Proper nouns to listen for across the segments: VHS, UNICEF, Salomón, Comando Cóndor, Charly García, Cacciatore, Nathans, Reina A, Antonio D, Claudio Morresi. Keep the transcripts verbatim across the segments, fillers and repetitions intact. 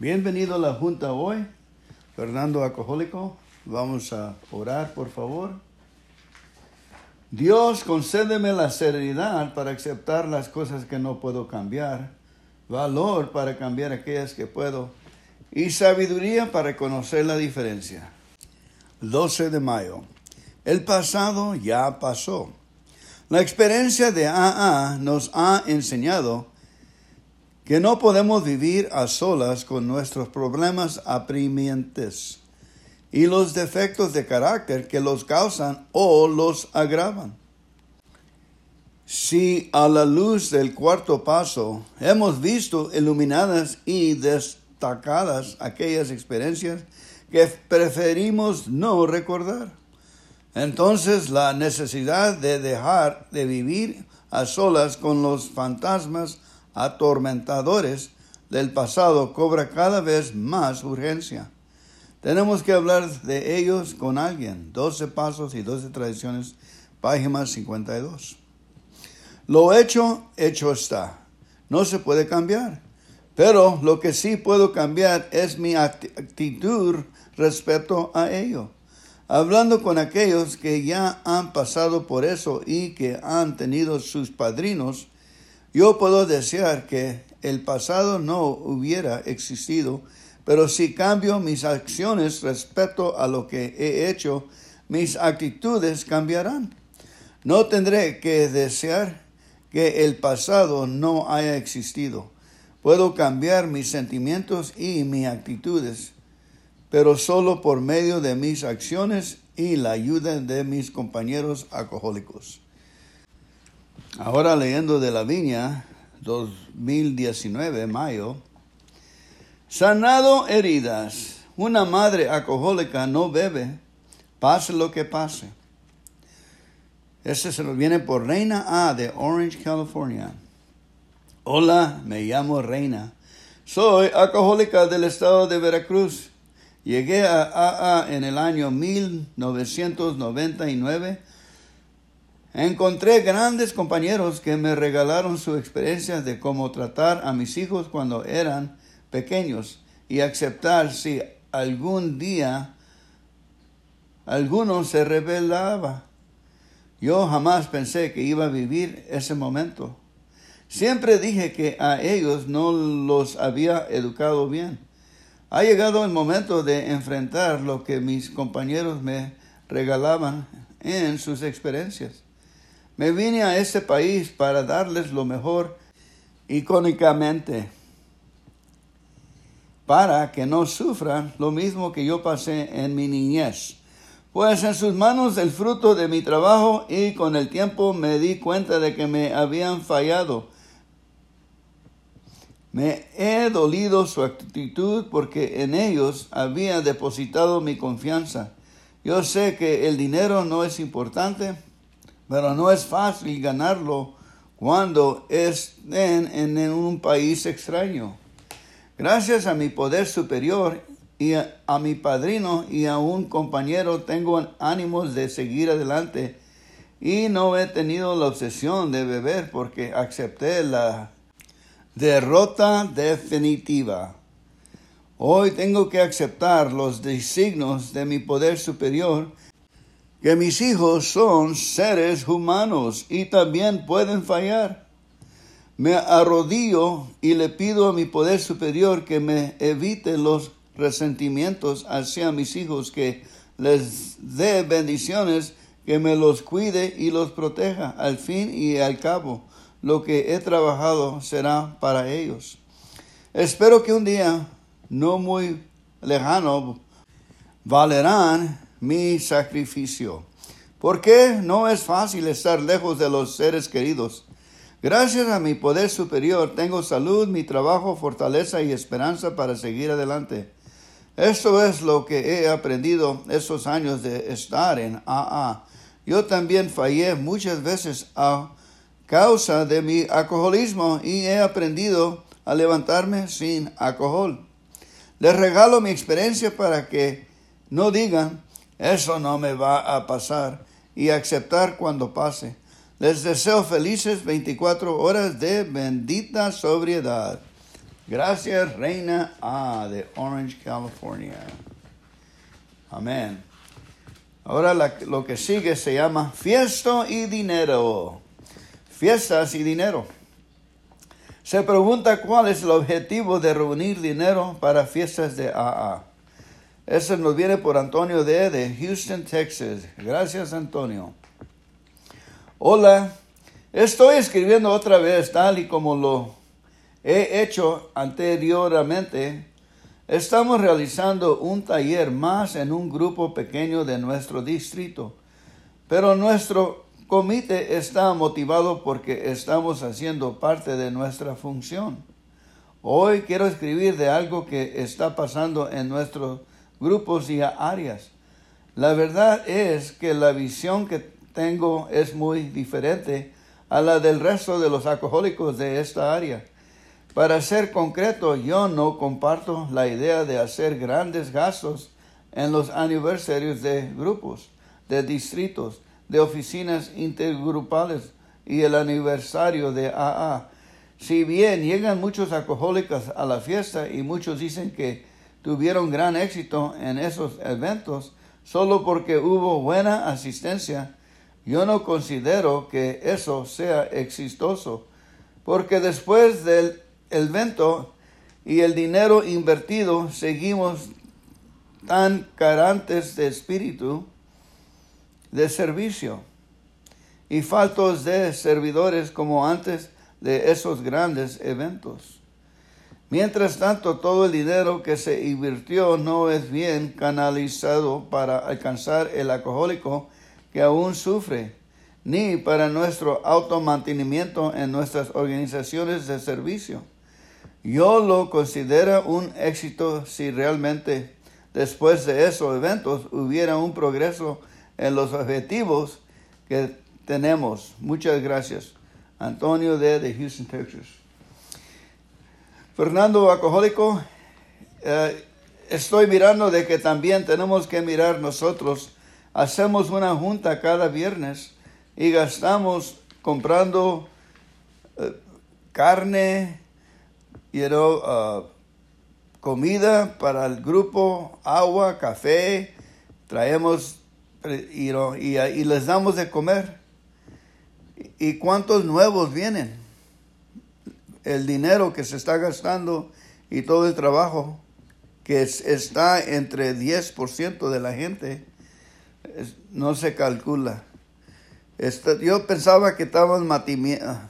Bienvenido a la junta hoy, Fernando Alcohólico. Vamos a orar, por favor. Dios, concédeme la serenidad para aceptar las cosas que no puedo cambiar, valor para cambiar aquellas que puedo y sabiduría para conocer la diferencia. doce de mayo. El pasado ya pasó. La experiencia de A A nos ha enseñado que no podemos vivir a solas con nuestros problemas apremiantes y los defectos de carácter que los causan o los agravan. Si a la luz del cuarto paso hemos visto iluminadas y destacadas aquellas experiencias que preferimos no recordar, entonces la necesidad de dejar de vivir a solas con los fantasmas atormentadores del pasado cobra cada vez más urgencia. Tenemos que hablar de ellos con alguien. doce pasos y doce tradiciones, página cincuenta y dos. Lo hecho, hecho está. No se puede cambiar. Pero lo que sí puedo cambiar es mi actitud respecto a ello. Hablando con aquellos que ya han pasado por eso y que han tenido sus padrinos, yo puedo desear que el pasado no hubiera existido, pero si cambio mis acciones respecto a lo que he hecho, mis actitudes cambiarán. No tendré que desear que el pasado no haya existido. Puedo cambiar mis sentimientos y mis actitudes, pero solo por medio de mis acciones y la ayuda de mis compañeros alcohólicos. Ahora leyendo de la viña, dos mil diecinueve, mayo. Sanado heridas. Una madre alcohólica no bebe, pase lo que pase. Este se nos viene por Reina A de Orange, California. Hola, me llamo Reina. Soy alcohólica del estado de Veracruz. Llegué a A A en el año mil novecientos noventa y nueve. Encontré grandes compañeros que me regalaron su experiencia de cómo tratar a mis hijos cuando eran pequeños y aceptar si algún día alguno se rebelaba. Yo jamás pensé que iba a vivir ese momento. Siempre dije que a ellos no los había educado bien. Ha llegado el momento de enfrentar lo que mis compañeros me regalaban en sus experiencias. Me vine a este país para darles lo mejor icónicamente, para que no sufran lo mismo que yo pasé en mi niñez. Pues en sus manos el fruto de mi trabajo, y con el tiempo me di cuenta de que me habían fallado. Me he dolido su actitud porque en ellos había depositado mi confianza. Yo sé que el dinero no es importante, pero no es fácil ganarlo cuando estén en un país extraño. Gracias a mi poder superior y a, a mi padrino y a un compañero tengo ánimos de seguir adelante y no he tenido la obsesión de beber porque acepté la derrota definitiva. Hoy tengo que aceptar los designios de mi poder superior, que mis hijos son seres humanos y también pueden fallar. Me arrodillo y le pido a mi poder superior que me evite los resentimientos hacia mis hijos, que les dé bendiciones, que me los cuide y los proteja. Al fin y al cabo, lo que he trabajado será para ellos. Espero que un día, no muy lejano, valerán mi sacrificio, porque no es fácil estar lejos de los seres queridos. Gracias a mi poder superior tengo salud, mi trabajo, fortaleza y esperanza para seguir adelante. Esto es lo que he aprendido estos años de estar en A A. Yo también fallé muchas veces a causa de mi alcoholismo y he aprendido a levantarme sin alcohol. Les regalo mi experiencia para que no digan, eso no me va a pasar, y aceptar cuando pase. Les deseo felices veinticuatro horas de bendita sobriedad. Gracias, Reina A, de Orange, California. Amén. Ahora la, lo que sigue se llama fiesta y dinero. Fiestas y dinero. Se pregunta cuál es el objetivo de reunir dinero para fiestas de A A. Eso nos viene por Antonio D, de Houston, Texas. Gracias, Antonio. Hola, estoy escribiendo otra vez tal y como lo he hecho anteriormente. Estamos realizando un taller más en un grupo pequeño de nuestro distrito, pero nuestro comité está motivado porque estamos haciendo parte de nuestra función. Hoy quiero escribir de algo que está pasando en nuestros grupos y áreas. La verdad es que la visión que tengo es muy diferente a la del resto de los alcohólicos de esta área. Para ser concreto, yo no comparto la idea de hacer grandes gastos en los aniversarios de grupos, de distritos, de oficinas intergrupales y el aniversario de A A. Si bien llegan muchos alcohólicos a la fiesta y muchos dicen que tuvieron gran éxito en esos eventos solo porque hubo buena asistencia, yo no considero que eso sea exitoso, porque después del el evento y el dinero invertido, seguimos tan carentes de espíritu de servicio y faltos de servidores como antes de esos grandes eventos. Mientras tanto, todo el dinero que se invirtió no es bien canalizado para alcanzar el alcohólico que aún sufre, ni para nuestro automantenimiento en nuestras organizaciones de servicio. Yo lo considero un éxito si realmente después de esos eventos hubiera un progreso en los objetivos que tenemos. Muchas gracias. Antonio D. de Houston, Texas. Fernando, alcohólico, eh, estoy mirando de que también tenemos que mirar nosotros. Hacemos una junta cada viernes y gastamos comprando eh, carne, You know, uh, comida para el grupo, agua, café, traemos you know, y, y les damos de comer. ¿Y cuántos nuevos vienen? El dinero que se está gastando y todo el trabajo que es, está entre diez por ciento de la gente es, no se calcula. Esta, yo pensaba que estábamos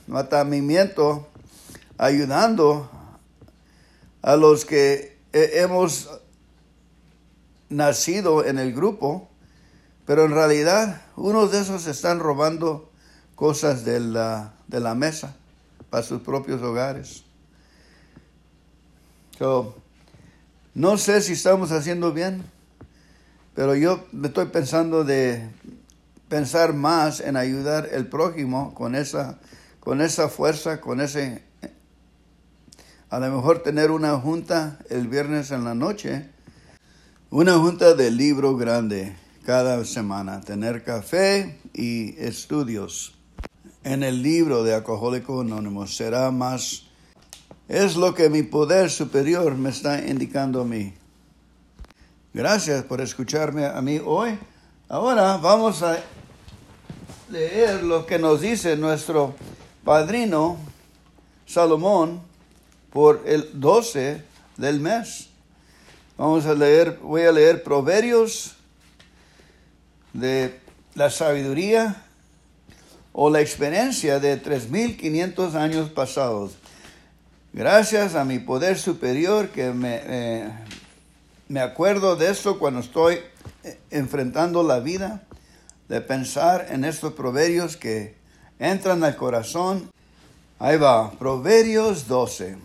matamiento ayudando a los que hemos nacido en el grupo, pero en realidad unos de esos están robando cosas de la, de la mesa para sus propios hogares. So, no sé si estamos haciendo bien, pero yo me estoy pensando de pensar más en ayudar al prójimo con esa, con esa fuerza, con ese... A lo mejor tener una junta el viernes en la noche, una junta de libro grande cada semana, tener café y estudios en el libro de Alcohólicos Anónimos. Será más, es lo que mi poder superior me está indicando a mí. Gracias por escucharme a mí hoy. Ahora vamos a leer lo que nos dice nuestro padrino Salomón por el doce del mes. Vamos a leer, voy a leer Proverbios de la sabiduría o la experiencia de tres mil quinientos años pasados. Gracias a mi poder superior que me, eh, me acuerdo de esto cuando estoy enfrentando la vida, de pensar en estos proverbios que entran al corazón. Ahí va, Proverbios doce.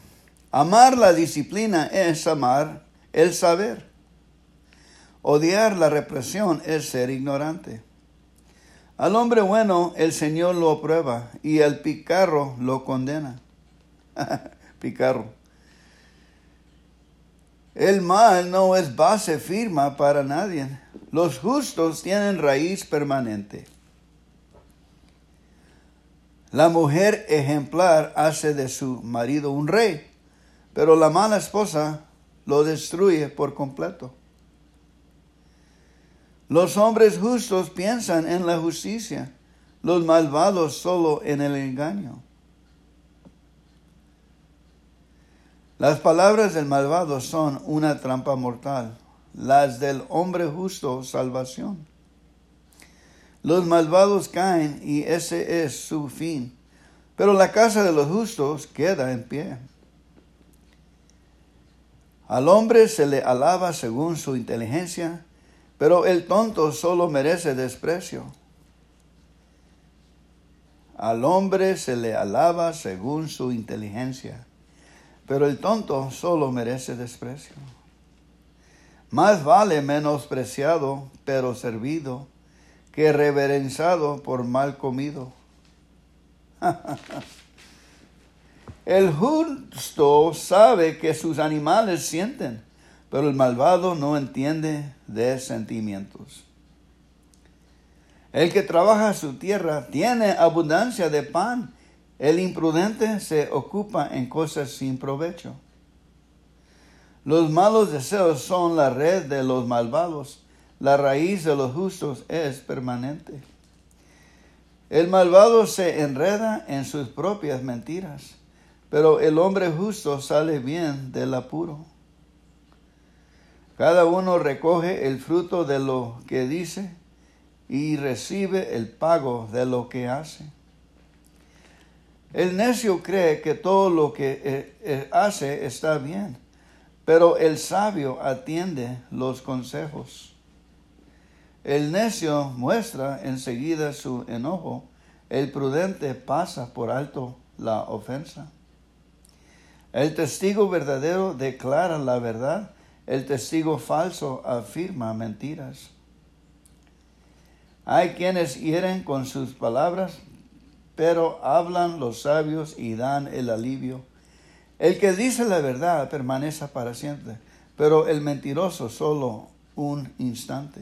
Amar la disciplina es amar el saber. Odiar la represión es ser ignorante. Al hombre bueno el Señor lo aprueba y al picarro lo condena. Picarro. El mal no es base firme para nadie. Los justos tienen raíz permanente. La mujer ejemplar hace de su marido un rey. Pero la mala esposa lo destruye por completo. Los hombres justos piensan en la justicia, los malvados solo en el engaño. Las palabras del malvado son una trampa mortal, las del hombre justo salvación. Los malvados caen y ese es su fin, pero la casa de los justos queda en pie. Al hombre se le alaba según su inteligencia, pero el tonto solo merece desprecio. Al hombre se le alaba según su inteligencia, pero el tonto solo merece desprecio. Más vale menospreciado, pero servido, que reverenciado por mal comido. El justo sabe que sus animales sienten, pero el malvado no entiende de sentimientos. El que trabaja su tierra tiene abundancia de pan. El imprudente se ocupa en cosas sin provecho. Los malos deseos son la red de los malvados. La raíz de los justos es permanente. El malvado se enreda en sus propias mentiras, pero el hombre justo sale bien del apuro. Cada uno recoge el fruto de lo que dice y recibe el pago de lo que hace. El necio cree que todo lo que hace está bien, pero el sabio atiende los consejos. El necio muestra enseguida su enojo, el prudente pasa por alto la ofensa. El testigo verdadero declara la verdad, el testigo falso afirma mentiras. Hay quienes hieren con sus palabras, pero hablan los sabios y dan el alivio. El que dice la verdad permanece para siempre, pero el mentiroso solo un instante.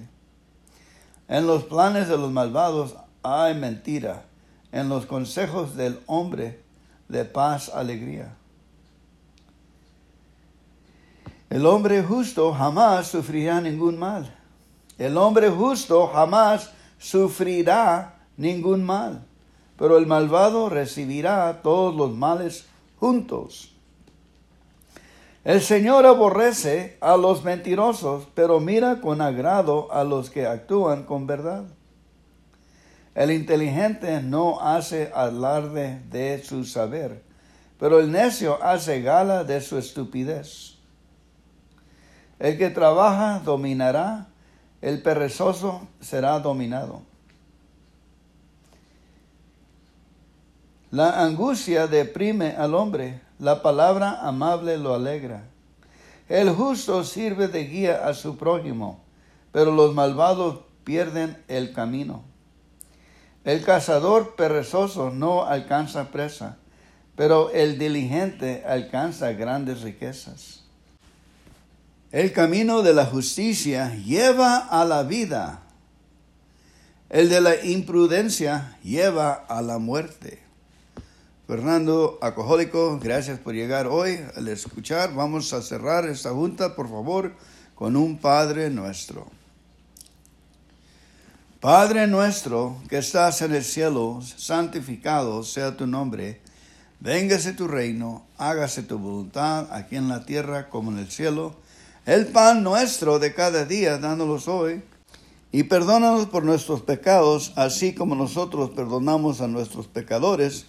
En los planes de los malvados hay mentira, en los consejos del hombre de paz, alegría. El hombre justo jamás sufrirá ningún mal. El hombre justo jamás sufrirá ningún mal. Pero el malvado recibirá todos los males juntos. El Señor aborrece a los mentirosos, pero mira con agrado a los que actúan con verdad. El inteligente no hace alarde de su saber, pero el necio hace gala de su estupidez. El que trabaja dominará, el perezoso será dominado. La angustia deprime al hombre, la palabra amable lo alegra. El justo sirve de guía a su prójimo, pero los malvados pierden el camino. El cazador perezoso no alcanza presa, pero el diligente alcanza grandes riquezas. El camino de la justicia lleva a la vida. El de la imprudencia lleva a la muerte. Fernando Alcohólico, gracias por llegar hoy. Al escuchar, vamos a cerrar esta junta, por favor, con un Padre Nuestro. Padre nuestro que estás en el cielo, santificado sea tu nombre. Véngase tu reino, hágase tu voluntad, aquí en la tierra como en el cielo. El pan nuestro de cada día, dános hoy. Y perdónanos por nuestros pecados, así como nosotros perdonamos a nuestros pecadores.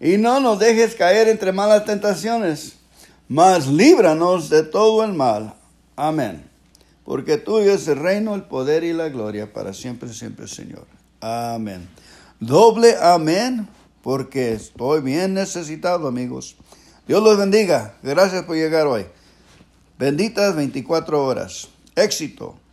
Y no nos dejes caer entre malas tentaciones, mas líbranos de todo el mal. Amén. Porque tuyo es el reino, el poder y la gloria para siempre, siempre, Señor. Amén. Doble amén, porque estoy bien necesitado, amigos. Dios los bendiga. Gracias por llegar hoy. Benditas veinticuatro horas. Éxito.